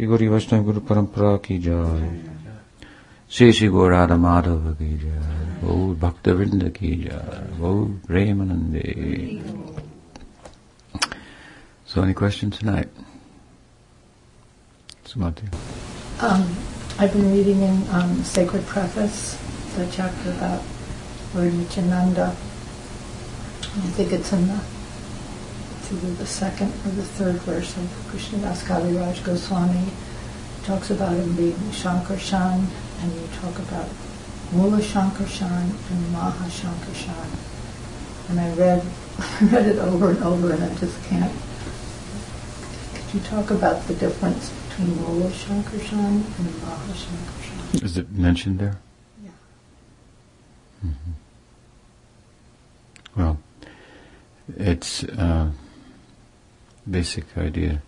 Shri Gauri Vaishnava Guru Parampara ki jai. Shri Gaur Radha Madhava ki jai. Gaur Bhakta Vrinda ki jai. Gaur Premanande. So any questions tonight? Sumati. I've been reading in Sacred Preface, the chapter about Lord Nityananda. I think it's in the second or the third verse of Krishnadas Kaviraj Goswami. Talks about him being Sankarshan, and you talk about Mula Sankarshan and Maha Sankarshan. And I read it over and over, and I just can't. Could you talk about the difference between Mula Sankarshan and Maha Sankarshan? Is it mentioned there? Yeah. Mm-hmm. Well, it's basic idea.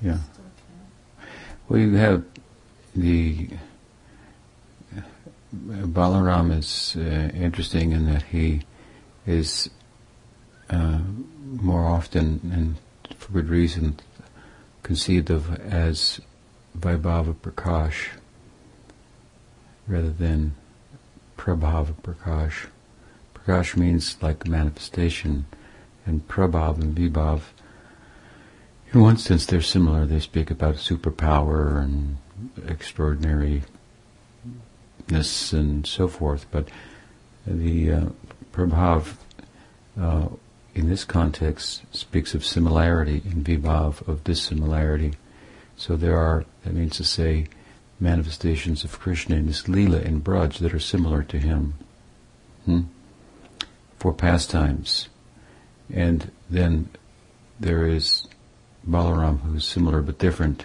Yeah. Well, you have the Balarama is interesting in that he is more often, and for good reason, conceived of as Vaibhava Prakash rather than Prabhav Prakash. Prakash means like manifestation, and Prabhav and Vibhav, in one sense they're similar. They speak about superpower and extraordinariness and so forth, but the Prabhav in this context speaks of similarity and Vibhav of dissimilarity. So there are, that means to say, manifestations of Krishna in this Leela and Braj that are similar to him. For pastimes. And then there is Balaram, who is similar but different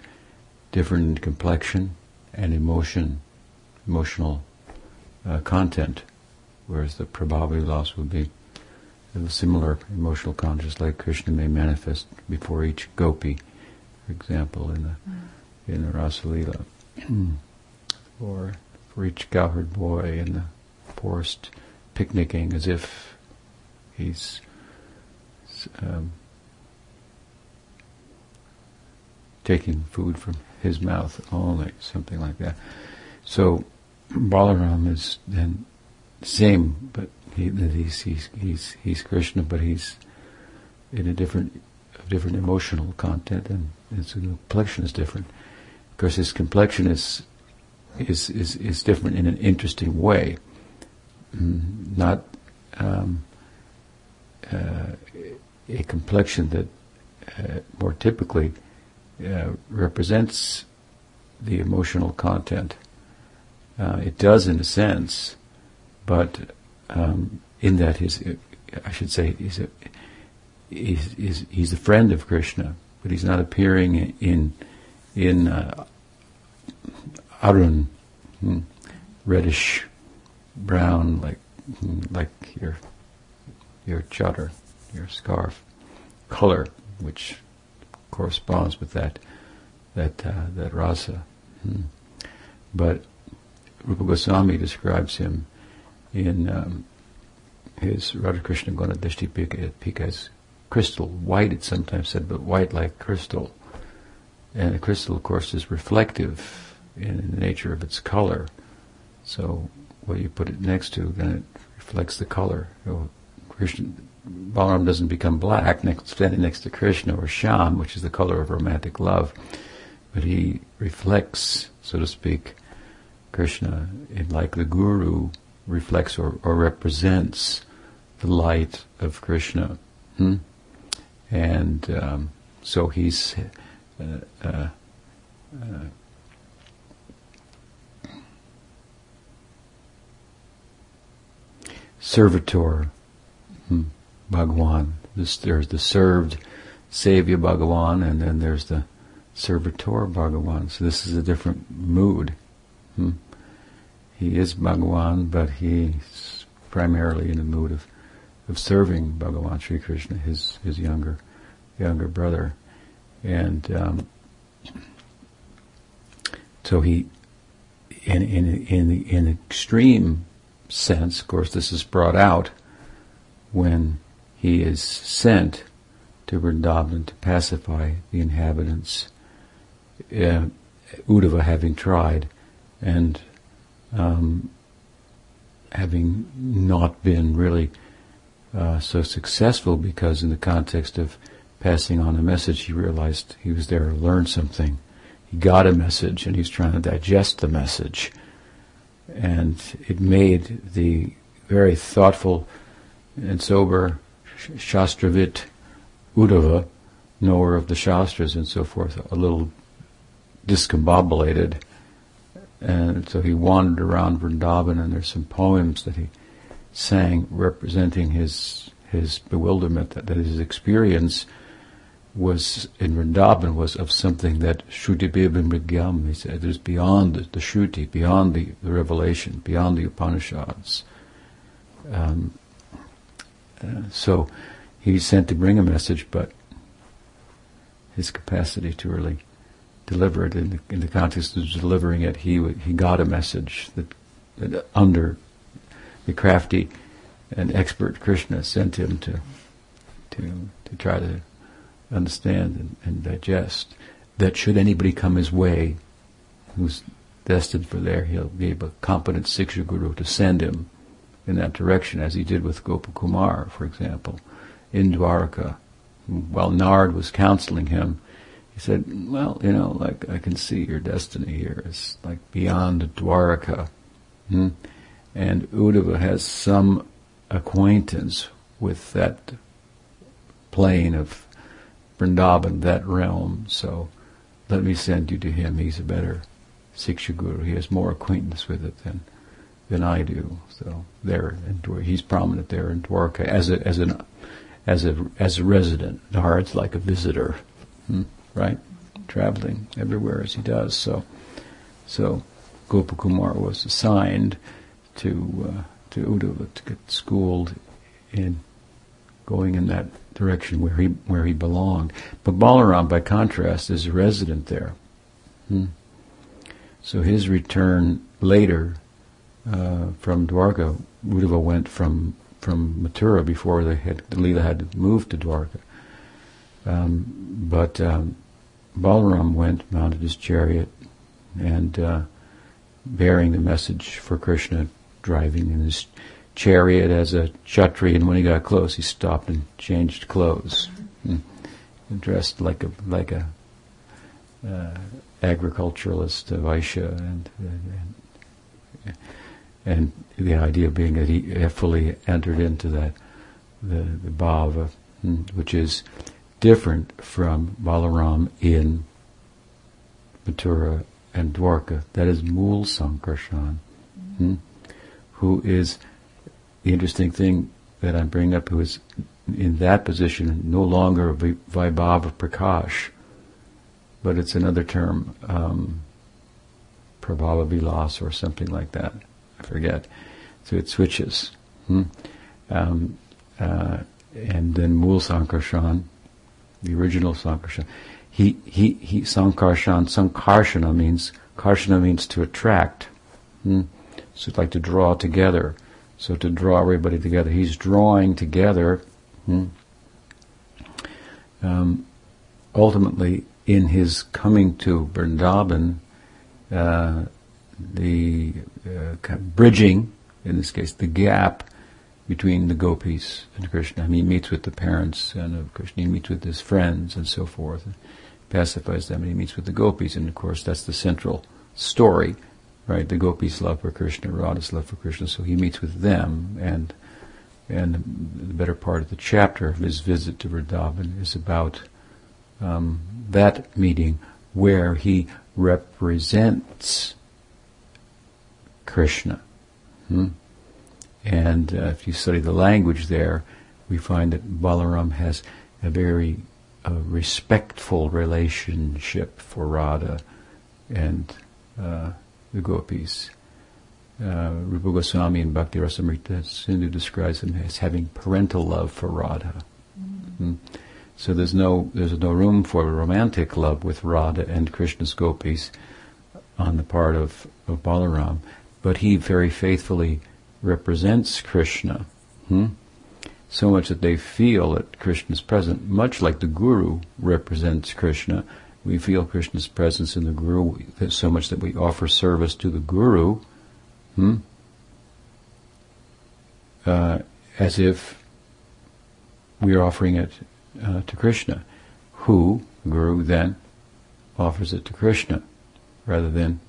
in complexion and emotional content, whereas the Prabhavilas would be similar emotional content, like Krishna may manifest before each gopi, for example, in the Rasalila, or for each cowherd boy in the forest picnicking as if he's taking food from his mouth only, something like that. So Balaram is then the same, but he's Krishna, but he's in a different emotional content, and his complexion is different. Of course, his complexion is different in an interesting way, not. A complexion that more typically represents the emotional content. It does in a sense, but in that he's a friend of Krishna, but he's not appearing in arun, reddish brown like your chadar, your scarf, color, which corresponds with that rasa. But Rupa Goswami describes him in his Radhakrishna Gonadishti Pika as crystal white. It's sometimes said, but white like crystal, and the crystal, of course, is reflective in the nature of its color. So what you put it next to, then it reflects the color. Balaram doesn't become black standing next to Krishna or Shyam, which is the color of romantic love, but he reflects, so to speak, Krishna, and like the guru reflects or represents the light of Krishna. And so he's servitor Bhagawan. There's the served Savior Bhagawan, and then there's the servitor Bhagawan. So this is a different mood. He is Bhagawan, but he's primarily in the mood of serving Bhagawan, Sri Krishna, his younger brother. And so he, in an extreme sense, of course, this is brought out when he is sent to Vrindavan to pacify the inhabitants, Uddhava having tried and having not been really so successful, because in the context of passing on a message, he realized he was there to learn something. He got a message and he's trying to digest the message. And it made the very thoughtful and sober Shastravit Uddhava, knower of the Shastras and so forth, a little discombobulated. And so he wandered around Vrindavan, and there's some poems that he sang representing his bewilderment, that his experience was in Vrindavan was of something that Shruti Bibimrigyam, he said, is beyond the Shruti, beyond the revelation, beyond the Upanishads. So he's sent to bring a message, but his capacity to really deliver it in the context of delivering it, he got a message that under the crafty and expert Krishna sent him to try to understand and digest. That should anybody come his way who's destined for there, he'll be a competent Siksha guru to send him in that direction, as he did with Gopakumar, for example, in Dwaraka. While Nard was counseling him, he said, well, like, I can see your destiny here is like beyond Dwaraka. And Uddhava has some acquaintance with that plane of Vrindavan, that realm, so let me send you to him. He's a better Siksha guru. He has more acquaintance with it than I do. So there, he's prominent there in Dwaraka as a resident. Narad's like a visitor, right? Traveling everywhere as he does. So Gopakumar was assigned to Uddhava to get schooled in going in that direction where he belonged. But Balaram, by contrast, is a resident there. So his return later from Dwaraka, Uddhava went from Mathura before the Leela had moved to Dwaraka. But Balaram went, mounted his chariot, and bearing the message for Krishna, driving in his chariot as a Kshatriya, and when he got close, he stopped and changed clothes, and dressed like a agriculturalist of Vaishya, and the idea being that he fully entered into that the bhava, which is different from Balaram in Mathura and Dwaraka. That is Mula Sankarshana, who is the interesting thing that I'm bringing up, who is in that position no longer Vaibhava Prakash, but it's another term, Prabhava Vilas or something like that. I forget. So it switches. And then Mula Sankarshana, the original Sankarshan. He Sankarshana means, Karshana means to attract. So it's like to draw together. So to draw everybody together, he's drawing together, ultimately in his coming to Vrindavan, the bridging, in this case, the gap between the gopis and Krishna. He meets with the parents and of Krishna, he meets with his friends and so forth, and pacifies them, and he meets with the gopis, and of course that's the central story. Right, the gopis' love for Krishna, Radha's love for Krishna, so he meets with them, and the better part of the chapter of his visit to Vrindavan is about that meeting where he represents Krishna. And if you study the language there, we find that Balaram has a very respectful relationship for Radha and the gopis. Rupa Goswami in Bhakti Rasamrita Sindhu describes him as having parental love for Radha. So there's no room for romantic love with Radha and Krishna's gopis on the part of Balaram, but he very faithfully represents Krishna. so much that they feel that Krishna's present, much like the guru represents Krishna. We feel Krishna's presence in the guru so much that we offer service to the guru as if we are offering it to Krishna, who, the guru, then offers it to Krishna, rather than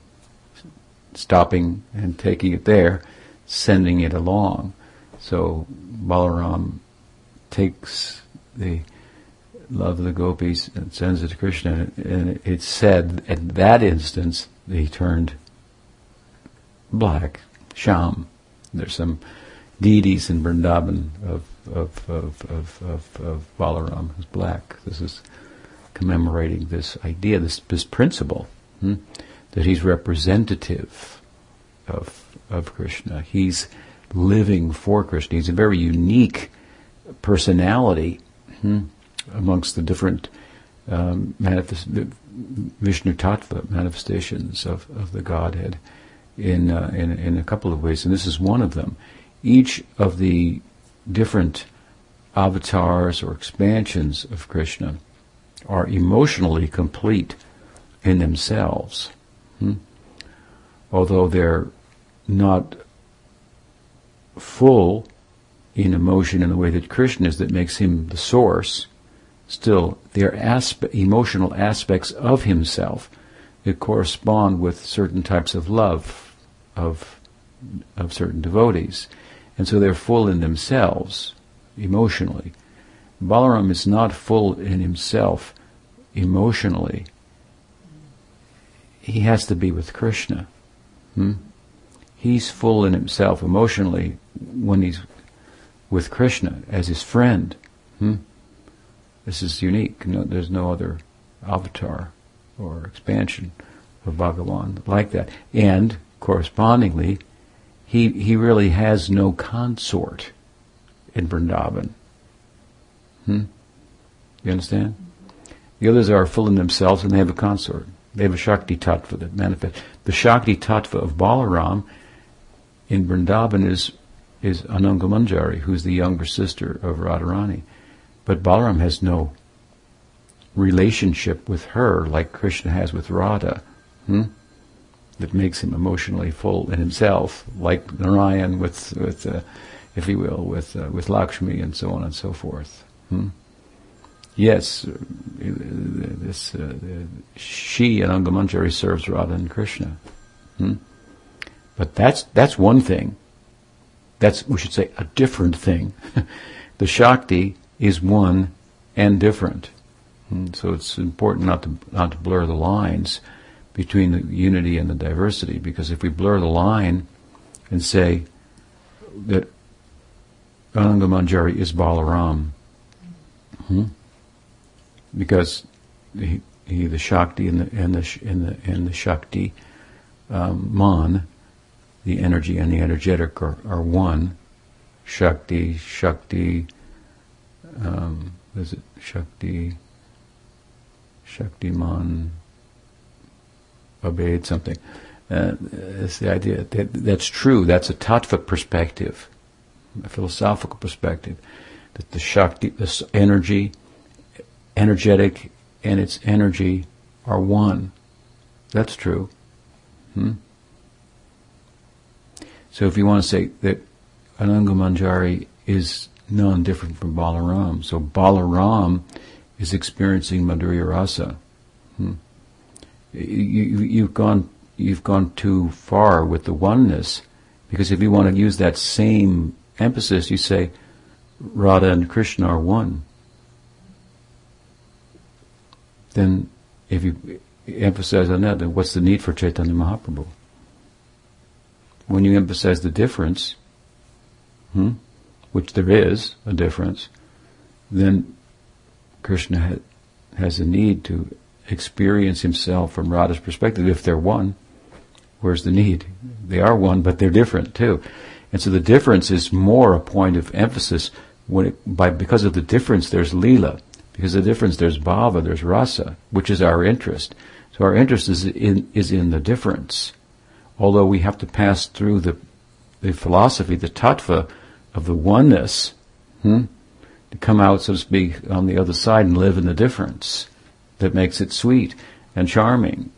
stopping and taking it there, sending it along. So Balaram takes the love of the gopis and sends it to Krishna, and it's said at that instance that he turned black, sham. There's some deities in Vrindavan of Balaram who's black. This is commemorating this idea, this principle, that he's representative of Krishna. He's living for Krishna. He's a very unique personality amongst the different Vishnu Tattva manifestations of the Godhead in a couple of ways, and this is one of them. Each of the different avatars or expansions of Krishna are emotionally complete in themselves, although they're not full in emotion in the way that Krishna is, that makes him the source. Still, their emotional aspects of himself that correspond with certain types of love of certain devotees, and so they're full in themselves emotionally. Balaram is not full in himself emotionally. He has to be with Krishna. He's full in himself emotionally when he's with Krishna as his friend. This is unique. No, there's no other avatar or expansion of Bhagawan like that. And correspondingly, he really has no consort in Vrindavan. You understand? The others are full in themselves and they have a consort. They have a Shakti Tattva that manifests. The Shakti Tattva of Balaram in Vrindavan is Ananga Manjari, who's the younger sister of Radharani. But Balaram has no relationship with her like Krishna has with Radha, that makes him emotionally full in himself, like Narayan with Lakshmi and so on and so forth. Yes, she, Ananga Manjari, serves Radha and Krishna. But that's one thing. That's, we should say, a different thing. The Shakti is one and different. So it's important not to blur the lines between the unity and the diversity, because if we blur the line and say that Ananga Manjari is Balaram, because the Shakti and the Shakti man, the energy and the energetic are one. Shakti. Is it Shaktiman obeyed something? It's the idea that's true. That's a tattva perspective, a philosophical perspective, that the Shakti, this energy, energetic, and its energy are one. That's true. So if you want to say that Ananga Manjari is none different from Balaram. So Balaram is experiencing Madhurya Rasa. You've gone too far with the oneness, because if you want to use that same emphasis, you say Radha and Krishna are one. Then if you emphasize on that, then what's the need for Chaitanya Mahaprabhu? When you emphasize the difference, which there is a difference, then Krishna has a need to experience himself from Radha's perspective. If they're one, where's the need? They are one, but they're different too. And so the difference is more a point of emphasis. Because of the difference, there's Leela. Because of the difference, there's bhava, there's rasa, which is our interest. So our interest is in the difference. Although we have to pass through the philosophy, the tattva, of the oneness, to come out, so to speak, on the other side and live in the difference that makes it sweet and charming.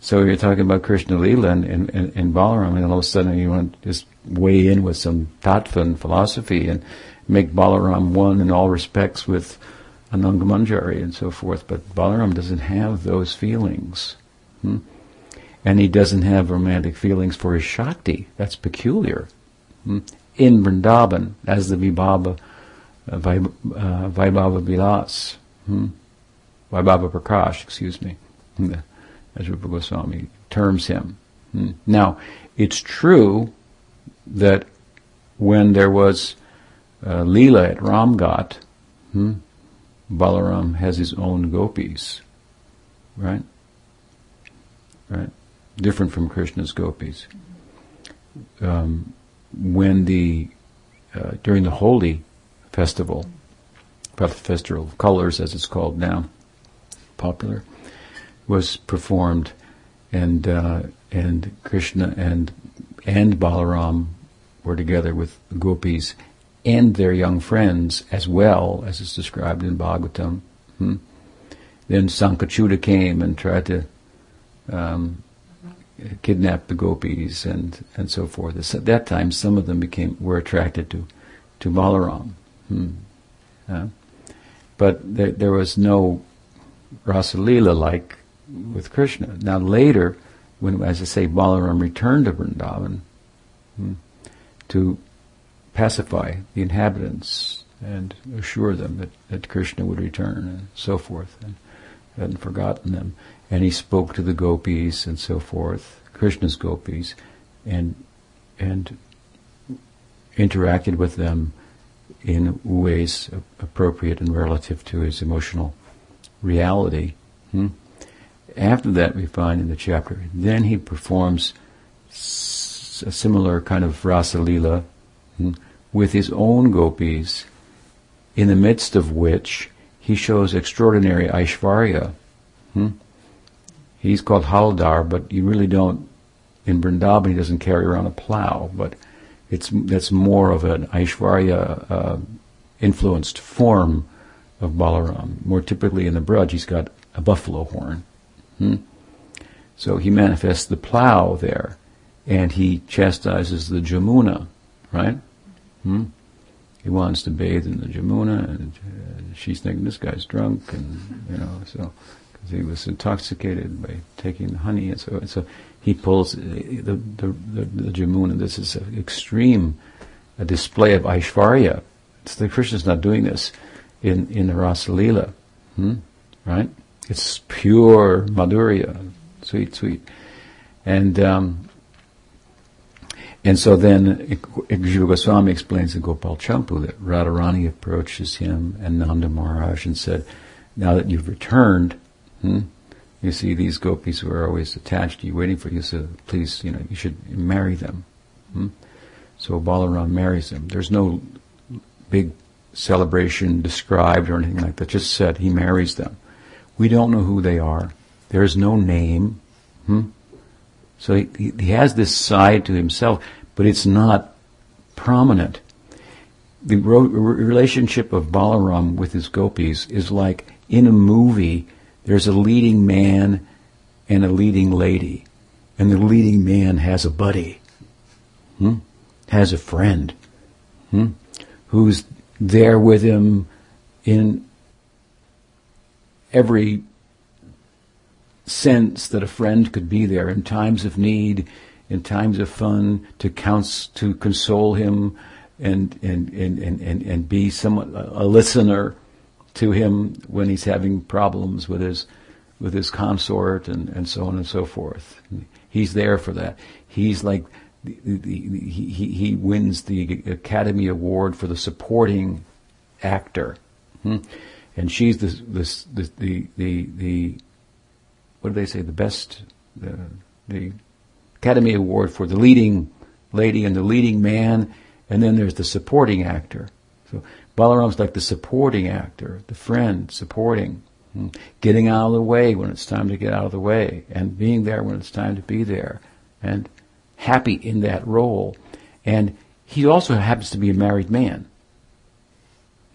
So you're talking about Krishna Leela and Balarama, and all of a sudden you want to just weigh in with some tattva and philosophy and make Balaram one in all respects with Ananga Manjari and so forth. But Balaram doesn't have those feelings. And he doesn't have romantic feelings for his Shakti. That's peculiar. In Vrindavan, as the Vibhava, Vaibhava Vilas, Vaibhava Prakash, excuse me, as Rupa Goswami terms him. Now, it's true that when there was Leela at Ramghat, Balaram has his own gopis, right? Right, different from Krishna's gopis. When the during the Holi festival, perhaps the Festival of Colors, as it's called now, popular, was performed, and Krishna and Balaram were together with the gopis and their young friends, as well as is described in Bhagavatam. Then Sankachuta came and tried to kidnapped the gopis and so forth. At that time, some of them were attracted to Balaram, but there was no Rasalila like with Krishna. Now later, when, as I say, Balaram returned to Vrindavan to pacify the inhabitants and assure them that Krishna would return and so forth, and hadn't forgotten them. And he spoke to the gopis and so forth, Krishna's gopis, and interacted with them in ways appropriate and relative to his emotional reality. After that, we find in the chapter, then he performs a similar kind of Rasalila with his own gopis, in the midst of which he shows extraordinary Aishwarya. He's called Haldar, but you really don't, in Vrindavan he doesn't carry around a plow, but that's more of an Aishwarya influenced form of Balaram. More typically in the Braj, he's got a buffalo horn. So he manifests the plow there, and he chastises the Yamuna, right? He wants to bathe in the Yamuna, and she's thinking, this guy's drunk, and so... he was intoxicated by taking the honey, and so he pulls the Yamuna. This is an extreme display of Aishwarya. It's the Krishna's not doing this in the Rasalila, right? It's pure Madhurya, sweet, and so then Jiva Goswami explains in Gopal Champu that Radharani approaches him and Nanda Maharaj and said, "Now that you've returned." You see these gopis who are always attached to you, waiting for you, so please, you should marry them. So Balaram marries them. There's no big celebration described or anything like that. Just said he marries them. We don't know who they are. There is no name. So he has this side to himself, but it's not prominent. The relationship of Balaram with his gopis is like in a movie. There's a leading man and a leading lady, and the leading man has a buddy, has a friend, who's there with him in every sense that a friend could be there, in times of need, in times of fun, to console him and be a listener to him when he's having problems with his consort and so on and so forth. He's there for that. He's like he wins the Academy Award for the supporting actor, and she's the what do they say, the best, the Academy Award for the leading lady and the leading man, and then there's the supporting actor. So Balaram's like the supporting actor, the friend supporting, getting out of the way when it's time to get out of the way, and being there when it's time to be there, and happy in that role. And he also happens to be a married man.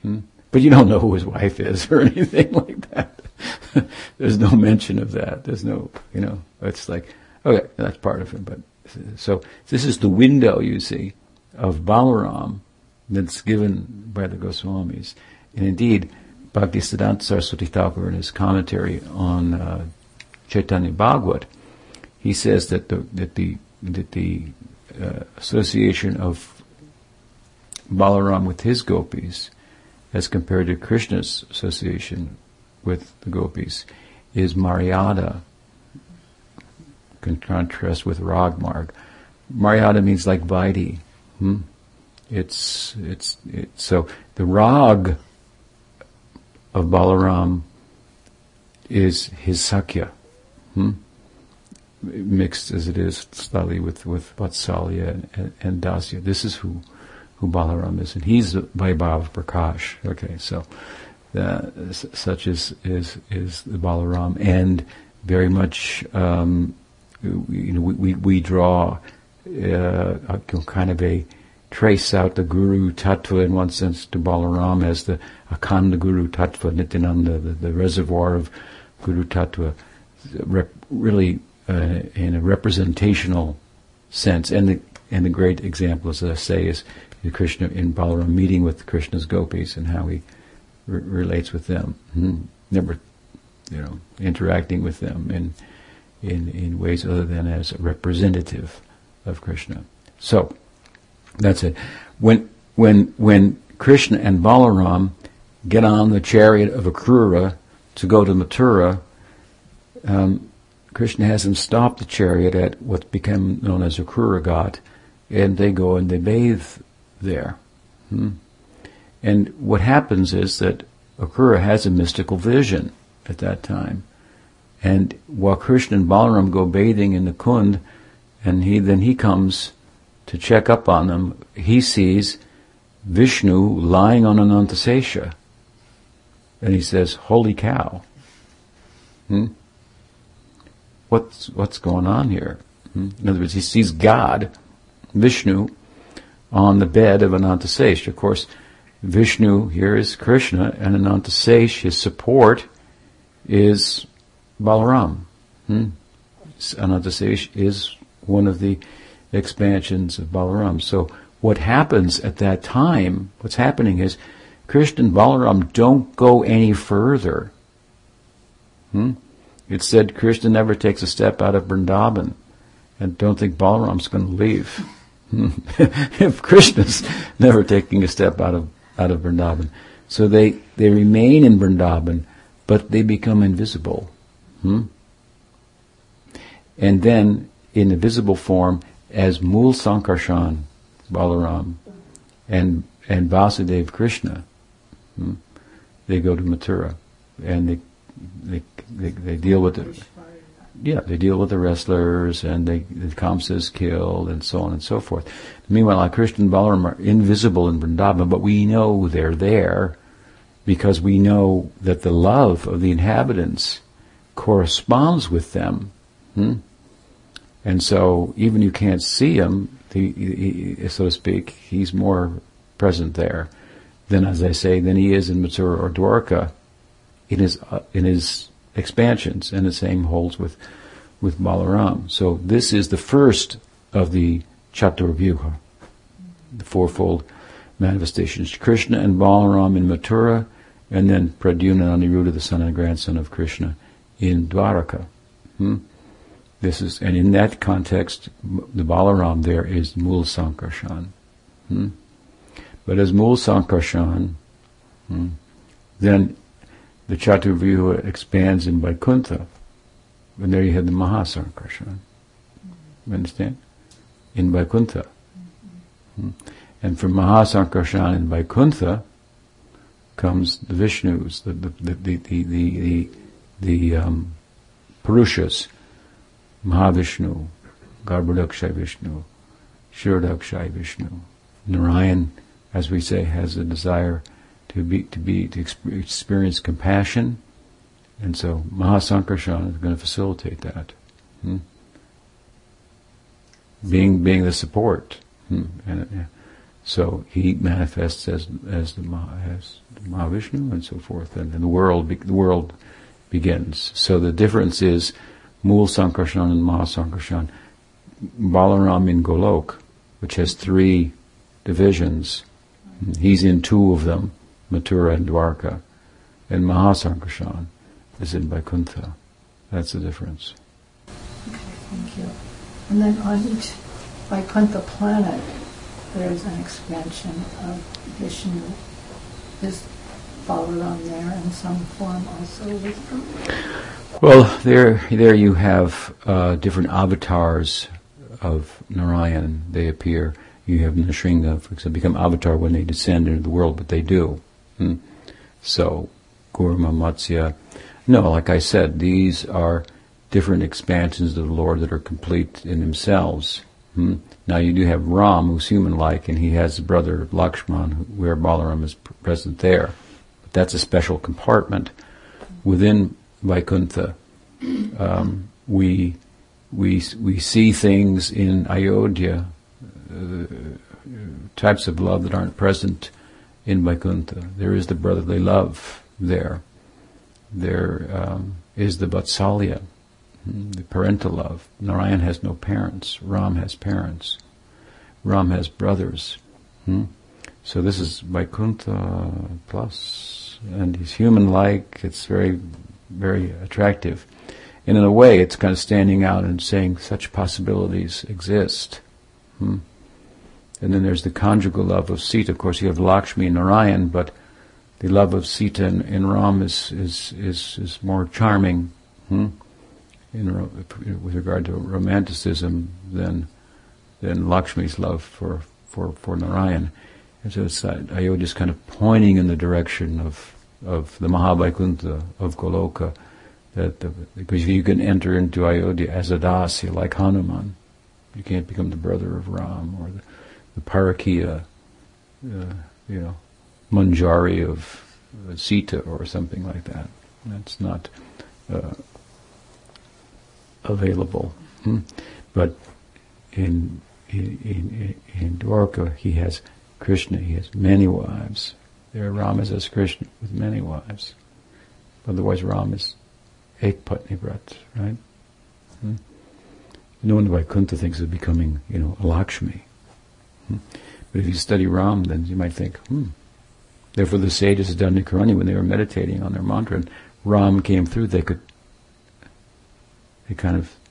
But you don't know who his wife is or anything like that. There's no mention of that. There's no, you know, it's like, okay, that's part of it. But so this is the window, you see, of Balaram that's given by the Goswamis. And indeed, Bhaktisiddhanta Saraswati Thakur, in his commentary on Chaitanya Bhagavat, he says that the association of Balaram with his gopis, as compared to Krishna's association with the gopis, is Maryada, in contrast with Ragmarg. Maryada means like Vaidhi. It's so the Rag of Balaram is his Sakya, mixed as it is slightly with Vatsalya and Dasya. This is who Balaram is, and he's Vaibhava Prakash. Okay, so such is the Balaram, and very much we draw kind of a trace out the Guru Tattva in one sense to Balaram as the Akhanda Guru Tattva, Nityananda, the reservoir of Guru Tattva, really in a representational sense, and the great example, as I say, is Krishna in Balaram meeting with Krishna's gopis and how he relates with them, interacting with them in ways other than as a representative of Krishna. So that's it. When Krishna and Balaram get on the chariot of Akrura to go to Mathura, Krishna has them stop the chariot at what's become known as Akrura Ghat, and they go and they bathe there. And what happens is that Akrura has a mystical vision at that time. And while Krishna and Balaram go bathing in the Kund, and he comes to check up on them, he sees Vishnu lying on Anantasesha. And he says, holy cow. What's going on here? In other words, he sees God, Vishnu, on the bed of Anantasesha. Of course, Vishnu here is Krishna, and Anantasesha, his support, is Balaram. Anantasesha is one of the expansions of Balaram. So what happens at that time, what's happening is Krishna and Balaram don't go any further. It said Krishna never takes a step out of Vrindavan, and don't think Balaram's going to leave. If Krishna's never taking a step out of Vrindavan. So they remain in Vrindavan, but they become invisible. And then, in the visible form, as Mula Sankarshana, Balaram, and Vasudev Krishna, they go to Mathura, and they deal with it. Yeah, they deal with the wrestlers, and the Kamsa is killed, and so on and so forth. Meanwhile, Krishna and Balaram are invisible in Vrindavan, but we know they're there because we know that the love of the inhabitants corresponds with them. And so, even you can't see him, he, so to speak, he's more present there than, as I say, than he is in Mathura or Dwaraka in his expansions, and the same holds with Balaram. So this is the first of the Chaturvyuha, the fourfold manifestations: Krishna and Balaram in Mathura, and then Pradyumna and Aniruddha, the son and grandson of Krishna, in Dwaraka. This is, and in that context, the Balaram there is Mula Sankarshana. But as Mula Sankarshana, then the Chaturvyuha expands in Vaikuntha, and there you have the Maha Sankarshana. You understand? In Vaikuntha, and from Maha Sankarshana in Vaikuntha comes the Vishnus, the Purushas. Mahavishnu, Garbhodakshaya Vishnu, Shirodakshaya Vishnu. Narayan, as we say, has a desire to experience compassion, and so Maha Sankarshana is going to facilitate that, being the support. So he manifests as the Mahavishnu and so forth, and then the world begins. So the difference is Mula Sankarshana and Maha Sankarshana. Balaram in Golok, which has 3 divisions, he's in 2 of them, Mathura and Dwaraka, and Maha Sankarshana is in Vaikuntha. That's the difference. Okay, thank you. And then on each Vaikuntha planet, there is an expansion of Vishnu. Is Balaram there in some form also with them? Well, there you have different avatars of Narayan. They appear. You have Nrsimha, for example, become avatar when they descend into the world, but they do. So, Kurma, Matsya. No, like I said, these are different expansions of the Lord that are complete in themselves. Now you do have Ram, who's human-like, and he has a brother, Lakshman, where Balaram is present there. But that's a special compartment. Within Vaikuntha, we see things in Ayodhya, types of love that aren't present in Vaikuntha. There is the brotherly love there. There is the Vatsalya, the parental love. Narayan has no parents. Ram has parents. Ram has brothers. So this is Vaikuntha plus, and he's human-like. It's very, very attractive. And in a way, it's kind of standing out and saying such possibilities exist. And then there's the conjugal love of Sita. Of course, you have Lakshmi and Narayan, but the love of Sita and Ram is more charming with regard to romanticism than Lakshmi's love for Narayan. And so it's Ayodhya is kind of pointing in the direction of the Mahavaikuntha of Goloka, because you can enter into Ayodhya as a dasya, like Hanuman. You can't become the brother of Ram or the Parakya, Manjari of Sita or something like that. That's not available. But in Dwaraka, he has Krishna. He has many wives. There, Ram is as Krishna with many wives. Otherwise, Ram is ekpatni vrat, right? No one in Vaikuntha thinks of becoming, a Lakshmi. But if you study Ram, then you might think, Therefore the sages of Dandikarani, when they were meditating on their mantra, and Ram came through,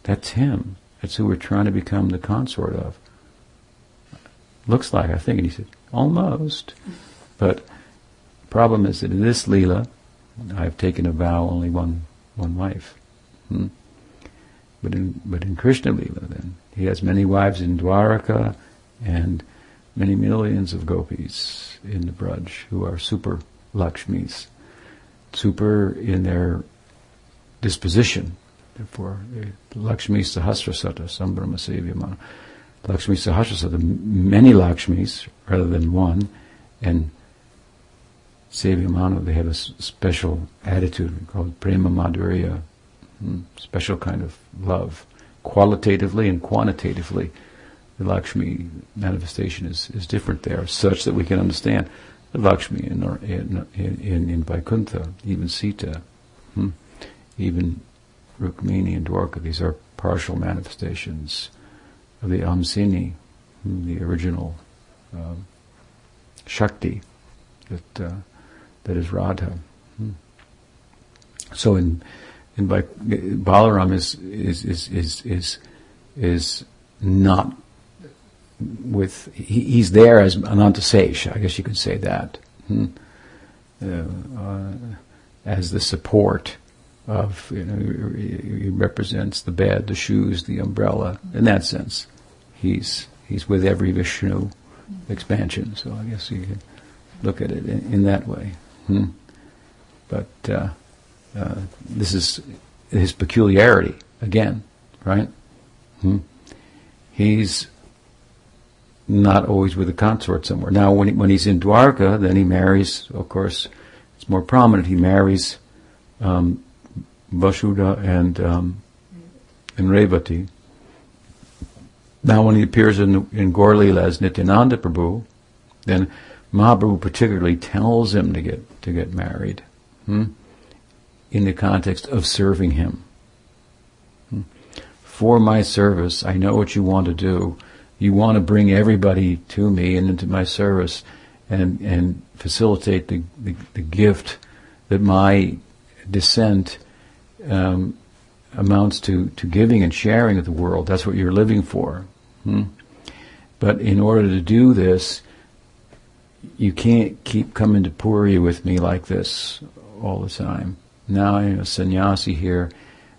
that's him. That's who we're trying to become the consort of. Looks like, I think. And he said, almost. But the problem is that in this Leela, I've taken a vow only one wife. But in Krishna Leela, then, he has many wives in Dwaraka and many millions of gopis in the Braj who are super Lakshmis, super in their disposition. Therefore, Lakshmi Sahasrasata, Sambrahma Sevyamana. Lakshmi Sahasrasata, many Lakshmis rather than one, and Sevyamana, they have a special attitude called Prema Madhurya. Special kind of love. Qualitatively and quantitatively, the Lakshmi manifestation is different there, such that we can understand the Lakshmi in Vaikuntha, even Sita, even Rukmini and Dwaraka. These are partial manifestations of the Amsini, the original Shakti that is Radha. So And by Balaram is not with. He's there as Anantasesha, I guess you could say that, as the support of. He represents the bed, the shoes, the umbrella. In that sense, he's with every Vishnu expansion. So I guess you could look at it in that way. But. This is his peculiarity again, right? He's not always with a consort somewhere. Now, when he's in Dwaraka, then he marries. Of course, it's more prominent. He marries Vasudha and Revati. Now, when he appears in Gaur Leela as Nityananda Prabhu, Then Mahaprabhu particularly tells him to get married in the context of serving him. For my service, I know what you want to do. You want to bring everybody to me and into my service and facilitate the gift that my descent amounts to giving and sharing of the world. That's what you're living for. But in order to do this, you can't keep coming to Puri with me like this all the time. Now I'm a sannyasi here.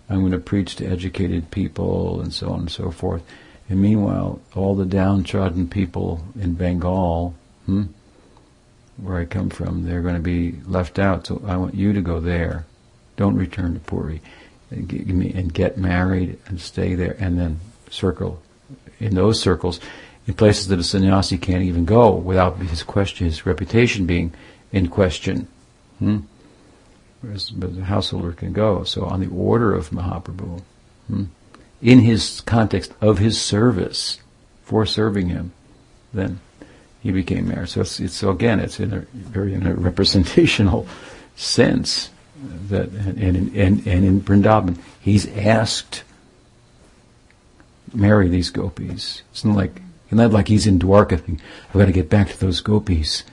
I'm going to preach to educated people and so on and so forth. And meanwhile, all the downtrodden people in Bengal, where I come from, they're going to be left out. So I want you to go there. Don't return to Puri. And get married and stay there and then circle in those circles, in places that a sannyasi can't even go without his reputation being in question. Whereas the householder can go. So on the order of Mahaprabhu, in his context of his service, for serving him, then he became mayor. So it's in a very representational sense that, and in Vrindavan, he's asked marry these gopis. It's not like he's in Dwaraka thinking, I've got to get back to those gopis.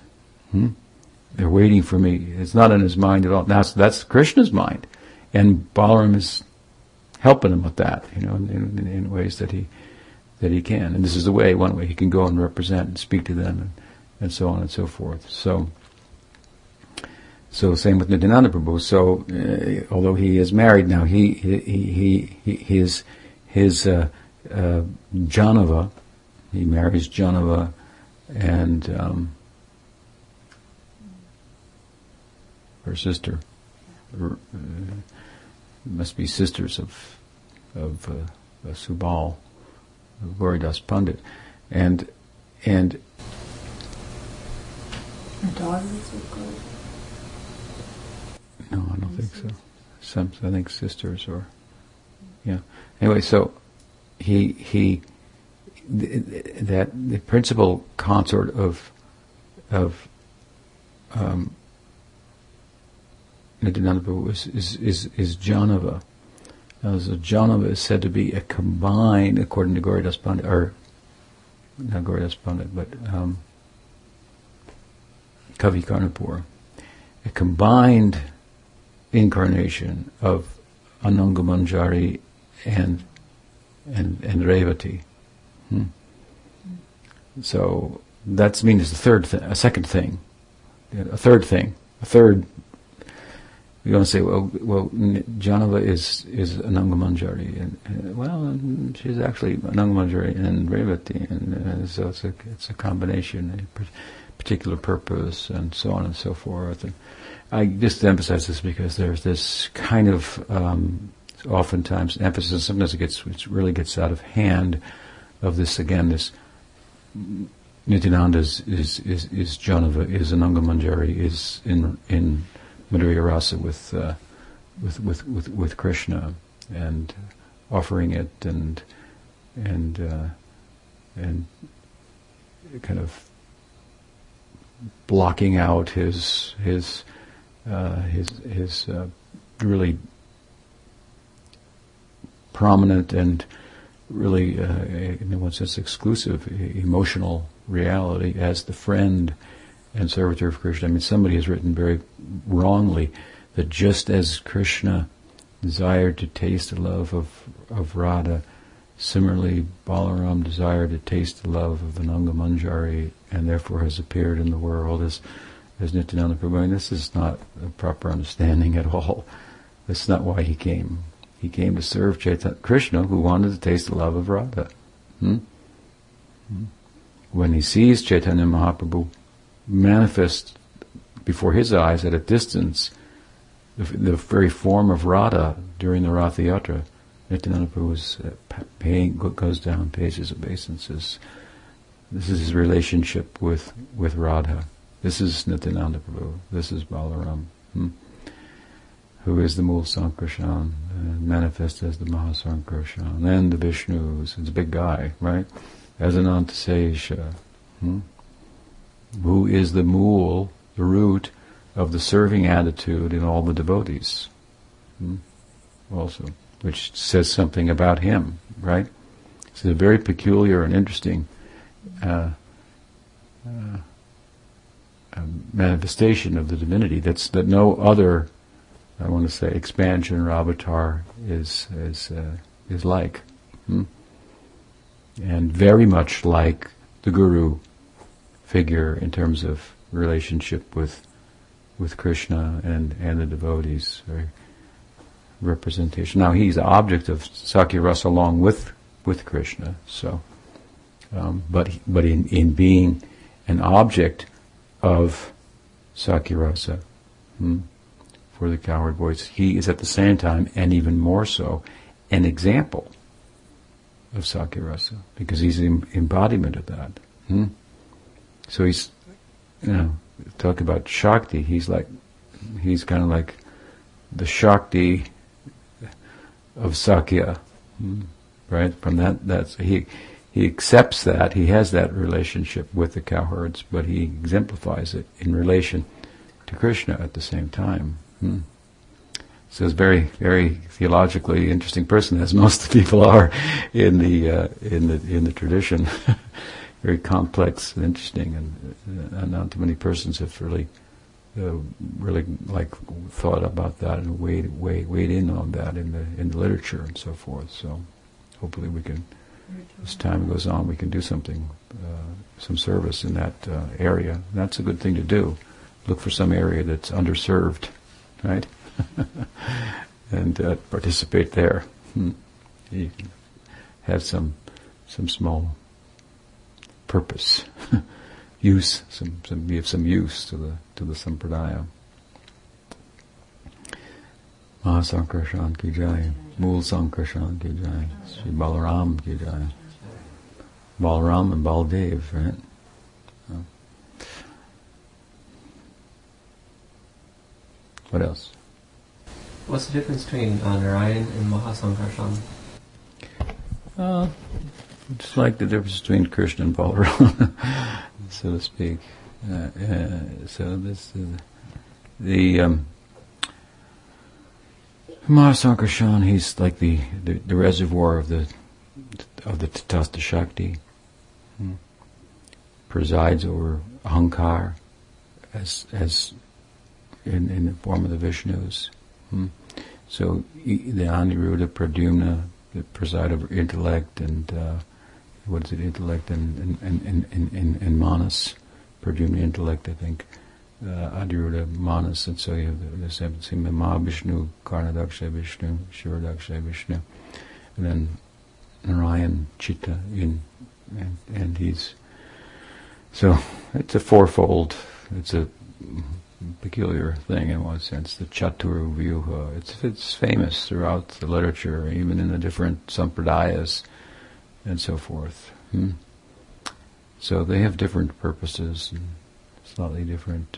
They're waiting for me. It's not in his mind at all. Now that's Krishna's mind, and Balarama is helping him with that, in ways that he can. And this is one way he can go and represent and speak to them and so on and so forth. So same with Nityananda Prabhu. So although he is married now, his Janava, he marries Janava, and her sister, must be sisters of Subal, Gauridas Pandit, and her daughter is with Gauridas. No, I don't think so. I think sisters or yeah. Anyway, so the principal consort of Nityananda Prabhu is Janava. Now, so Janava is said to be a combined, according to Gauridas Pandit, or not Gauridas Pandit, but Kavi Karnapur, a combined incarnation of Ananga Manjari and Revati. So that means a third thing. You're going to say, well, Janava is Ananga Manjari, and she's actually Ananga Manjari and Revati, and so it's a combination, a particular purpose, and so on and so forth. And I just emphasize this because there's this kind of oftentimes emphasis. Sometimes it really gets out of hand. Of this again, this Nityananda is Janava, is Ananga Manjari, is in Madhurya Rasa with Krishna and offering it and kind of blocking out his really prominent and really in one sense exclusive emotional reality as the friend and servitor of Krishna. I mean, somebody has written very wrongly that just as Krishna desired to taste the love of Radha, similarly Balaram desired to taste the love of Ananga Manjari and therefore has appeared in the world as Nityananda Prabhu. I mean, this is not a proper understanding at all. This is not why he came. He came to serve Chaitanya Krishna, who wanted to taste the love of Radha. When he sees Chaitanya Mahaprabhu manifest before his eyes at a distance the very form of Radha during the Ratha Yatra, Nityananda Prabhu goes down and pays his obeisances. This is his relationship with Radha. This is Nityananda Prabhu. This is Balaram, who is the Mula Sankarshana, manifest as the Maha Sankarshana, and the Vishnu, it's a big guy, right? As Ananta Seisha, who is the mool, the root of the serving attitude in all the devotees, also, which says something about him, right? It's a very peculiar and interesting manifestation of the divinity that no other, I want to say, expansion or avatar is like, and very much like the guru figure in terms of relationship with Krishna and the devotees, right? Representation. Now he's the object of Sakya Rasa along with Krishna. So, but in being an object of Sakya Rasa, for the cowherd boys, he is at the same time, and even more so, an example of Sakya Rasa, because he's the embodiment of that. So he's, talk about Shakti, he's kind of like the Shakti of Sakya, right? From that's he accepts that, he has that relationship with the cowherds, but he exemplifies it in relation to Krishna at the same time. So it's very, very theologically interesting person, as most people are in the tradition. Very complex and interesting, and not too many persons have really thought about that and weighed in on that in the literature and so forth. So hopefully we can, as time goes on, we can do something, some service in that area. And that's a good thing to do. Look for some area that's underserved, right? And participate there. You can have some small purpose, use, give some use to the sampradaya. Maha Sankarshana ki jai, Mula Sankarshana ki jai, Sri Balaram ki jai. Balaram and Baldev, right? What else? What's the difference between Narayan and Maha Sankarshana? It's like the difference between Krishna and Balarama, so to speak. So this is the Maha Sankarshana. He's like the reservoir of the Tattva Shakti. Presides over Ahankar as in the form of the Vishnus. So the Aniruddha, Pradyumna, they preside over intellect and. Intellect and manas, Pradyumna intellect, I think, Aniruddha manas, and so you have the same Mahavishnu, Karnadaksha Vishnu, Shivadaksha Vishnu, and then Narayan, Chitta, and he's, so it's a fourfold, it's a peculiar thing in one sense, the Chaturvyuha, it's famous throughout the literature, even in the different sampradayas, and so forth. So they have different purposes and slightly different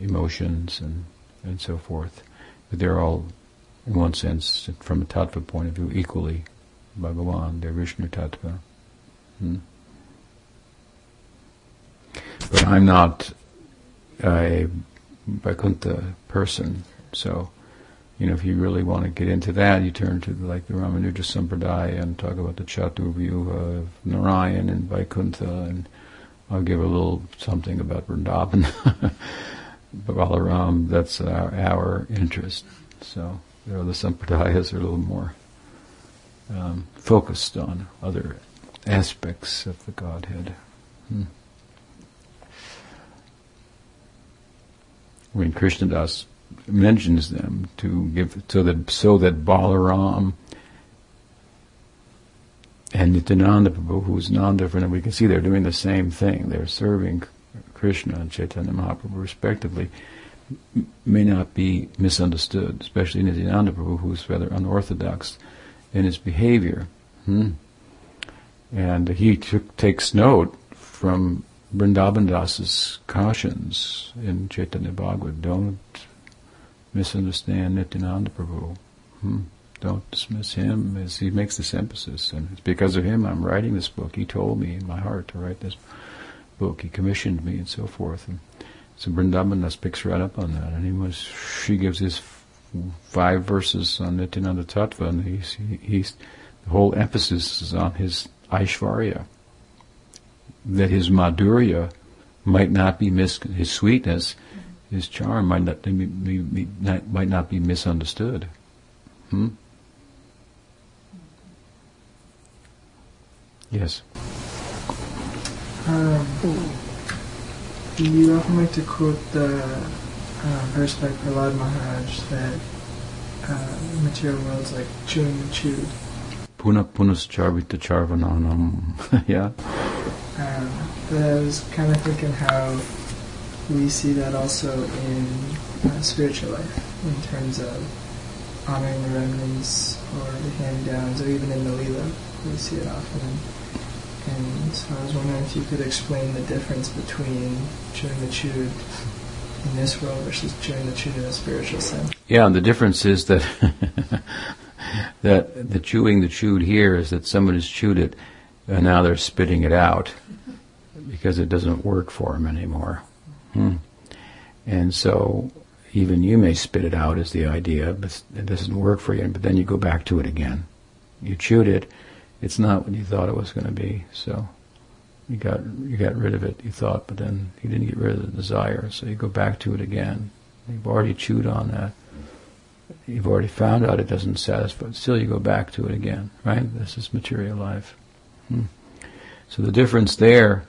emotions and so forth. But they're all, in one sense, from a tattva point of view, equally Bhagawan, they're Vishnu Tattva. But I'm not a Vaikuntha person, so if you really want to get into that, you turn to the Ramanuja Sampradaya and talk about the Chaturvyuha of Narayan and Vaikuntha, and I'll give a little something about Vrindavan. Balaram, that's our interest. So the Sampradayas are a little more focused on other aspects of the Godhead. When Krishnadas mentions them to give so that Balaram and Nityananda Prabhu, who is non-different, and we can see they're doing the same thing. They're serving Krishna and Chaitanya Mahaprabhu respectively, may not be misunderstood, especially Nityananda Prabhu, who is rather unorthodox in his behavior. And he takes note from Vrindavan Dasa's cautions in Chaitanya Bhagavad. Don't misunderstand Nityananda Prabhu. Don't dismiss him, as he makes this emphasis, and it's because of him I'm writing this book. He told me in my heart to write this book, he commissioned me and so forth. And so Vrindavan Das picks right up on that, and she gives his 5 verses on Nityananda Tattva, and he's the whole emphasis is on his Aishwarya, that his Madhurya might not be his sweetness, his charm might not be misunderstood. Yes. You often like to quote the verse by Prahlad Maharaj that material world is like chewing the chewed. Puna punas charvita charvananam. Yeah. But I was kind of thinking how we see that also in spiritual life, in terms of honoring the remnants or the hand-downs, or even in the Leela, we see it often. And so I was wondering if you could explain the difference between chewing the chewed in this world versus chewing the chewed in a spiritual sense. Yeah, and the difference is that that the chewing the chewed here is that somebody's chewed it and now they're spitting it out because it doesn't work for them anymore. And so even you may spit it out is the idea, but it doesn't work for you, but then you go back to it again. You chewed it, it's not what you thought it was going to be, so you got rid of it, you thought, but then you didn't get rid of the desire, so you go back to it again. You've already chewed on that. You've already found out it doesn't satisfy, but still you go back to it again, right? This is material life. So the difference there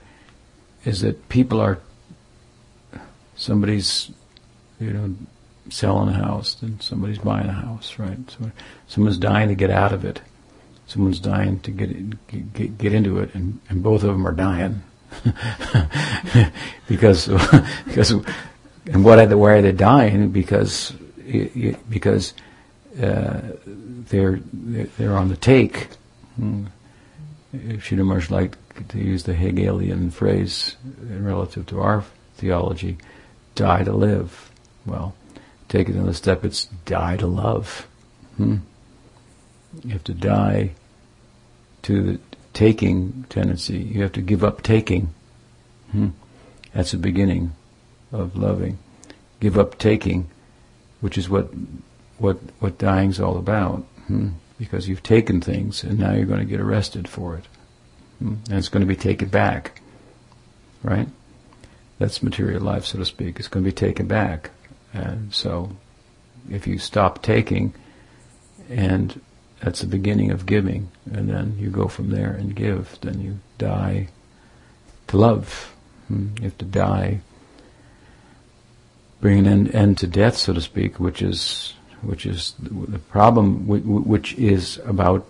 is that people are, somebody's, selling a house, then somebody's buying a house, right? Someone's dying to get out of it. Someone's dying to get into it, and both of them are dying. Why are they dying? Because they're on the take. Sridhar Maharaj liked to use the Hegelian phrase relative to our theology, die to live. Well, take it another step, it's die to love. You have to die to the taking tendency. You have to give up taking. That's the beginning of loving. Give up taking, which is what dying's all about. Because you've taken things, and now you're going to get arrested for it. And it's going to be taken back. Right? That's material life, so to speak. It's going to be taken back. And so, if you stop taking, and that's the beginning of giving, and then you go from there and give, then you die to love. You have to die, bring an end to death, so to speak, which is the problem, which is about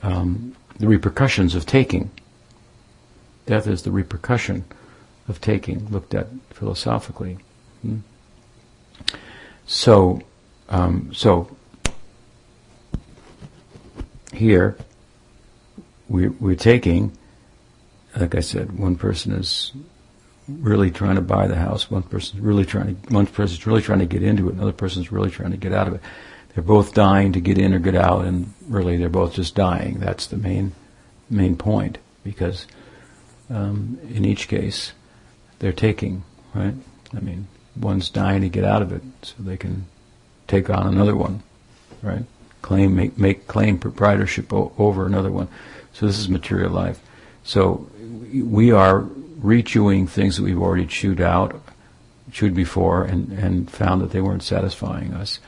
the repercussions of taking. Death is the repercussion of taking, looked at philosophically. So here we're taking, like I said, one person is really trying to buy the house, one person's really trying to get into it, another person's really trying to get out of it. They're both dying to get in or get out, and really they're both just dying. That's the main point, because in each case they're taking, right? I mean, one's dying to get out of it so they can take on another one, right? Make claim proprietorship over another one. So this is material life. So we are rechewing things that we've already chewed before, and found that they weren't satisfying us,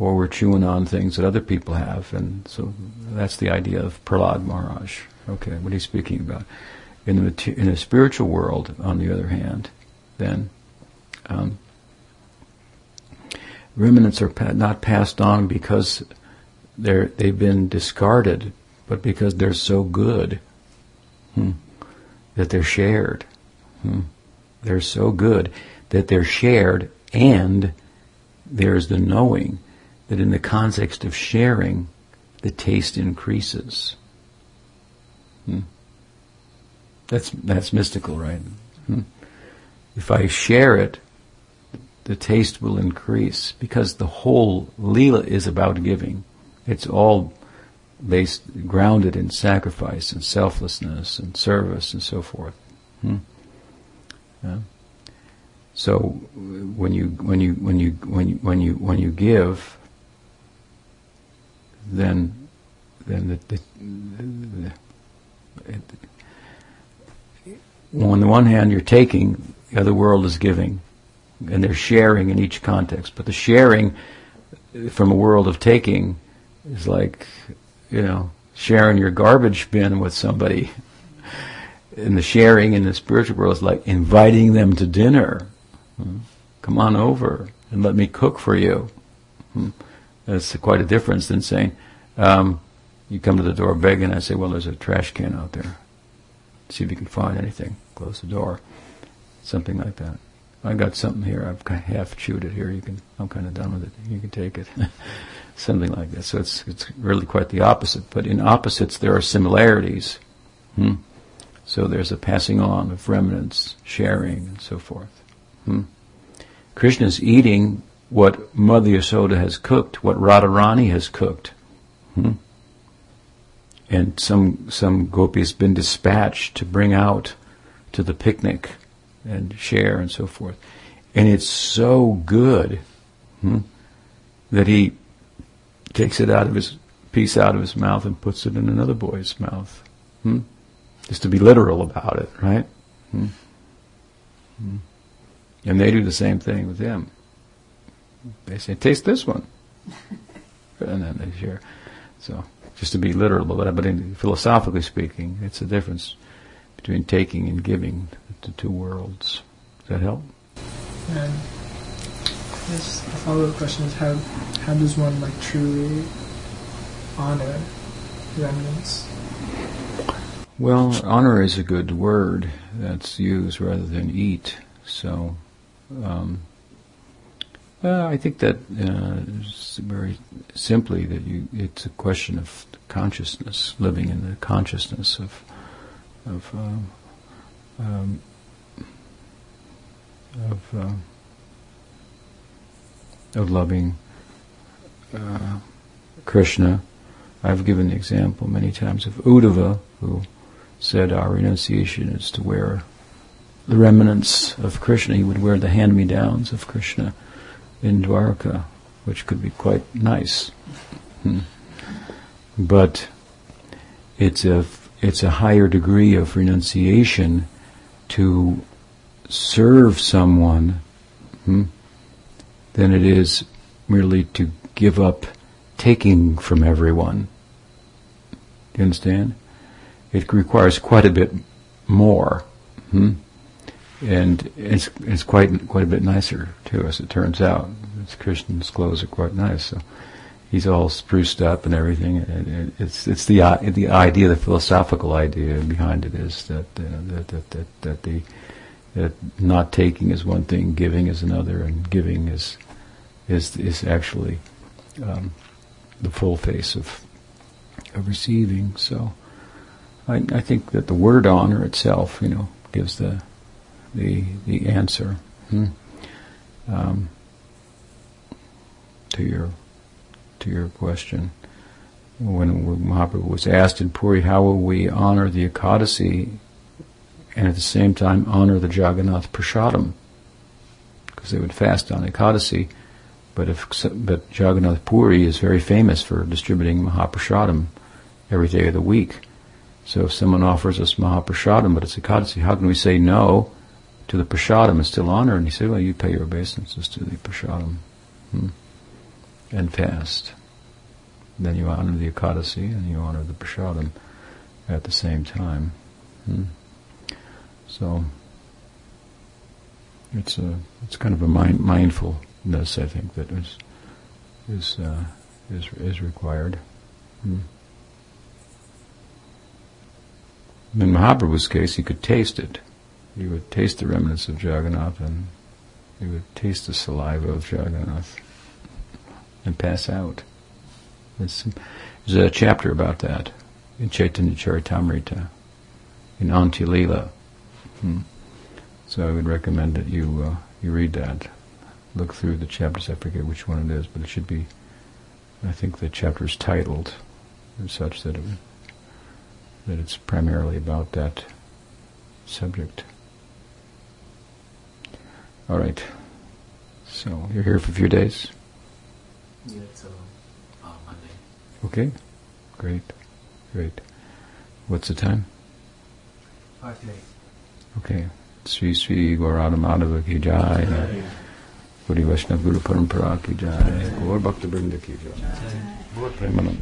or we're chewing on things that other people have, and so that's the idea of Prahlad Maharaj. Okay, what he's speaking about in the spiritual world, on the other hand, then remnants are not passed on because they've been discarded, but because they're so good that they're shared. They're so good that they're shared, and there's the knowing that in the context of sharing, the taste increases. That's mystical, right? If I share it, the taste will increase, because the whole Leela is about giving. It's all grounded in sacrifice and selflessness and service and so forth. Yeah? So when you give, then on the one hand you're taking, the other world is giving, and they're sharing in each context. But the sharing from a world of taking is like, you know, sharing your garbage bin with somebody. And the sharing in the spiritual world is like inviting them to dinner. Come on over and let me cook for you. That's quite a difference than saying, you come to the door begging, I say, well, there's a trash can out there. See if you can find anything. Close the door. Something like that. I got something here. I've half chewed it here. You can. I'm kind of done with it. You can take it. Something like that. So it's really quite the opposite. But in opposites, there are similarities. So there's a passing on of remnants, sharing, and so forth. Krishna's eating what Mother Yasoda has cooked, what Radharani has cooked. And some gopi has been dispatched to bring out to the picnic and share and so forth. And it's so good that he takes it out of his piece out of his mouth and puts it in another boy's mouth. Just to be literal about it, right? And they do the same thing with him. They say, taste this one. And then they share. So, just to be literal, but philosophically speaking, it's the difference between taking and giving, the two worlds. Does that help? Yes, the follow-up question is, how does one like truly honor remnants? Well, honor is a good word that's used rather than eat. So, I think that very simply that it's a question of consciousness, living in the consciousness of loving Krishna. I've given the example many times of Uddhava, who said our renunciation is to wear the remnants of Krishna. He would wear the hand-me-downs of Krishna in Dwaraka, which could be quite nice. But it's a higher degree of renunciation to serve someone than it is merely to give up taking from everyone. Do you understand? It requires quite a bit more. And it's quite a bit nicer too, as it turns out. Krishna's clothes are quite nice, so he's all spruced up and everything. And it's the idea, the philosophical idea behind it is that not taking is one thing, giving is another, and giving is actually the full face of receiving. So I think that the word honor itself, you know, gives the answer to your question. When Mahaprabhu was asked in Puri, how will we honor the Ekadasi and at the same time honor the Jagannath Prasadam? Because they would fast on Ekadasi, but Jagannath Puri is very famous for distributing Mahaprasadam every day of the week. So if someone offers us Mahaprasadam, but it's Ekadasi, how can we say no to the prasadam? Is still honor, and he said, well, you pay your obeisances to the prasadam and fast. Then you honor the Ekadasi and you honor the prasadam at the same time. So it's kind of a mindfulness, I think, that is required. In Mahaprabhu's case, he could taste it. He would taste the remnants of Jagannath, and he would taste the saliva of Jagannath and pass out. There's a chapter about that in Chaitanya Charitamrita, in Anti Leela. So I would recommend that you read that. Look through the chapters. I forget which one it is, but it should be, I think the chapter is titled such that it's primarily about that subject. All right. So you're here for a few days? Yeah, so Monday. Okay. Great. What's the time? 5:30. Okay. Sri Gaurada Madhava ki jai. Guru Vaishnava Guru Parampara ki jai. Gaur Bhakta Vrinda ki jai. Gaur Premanam.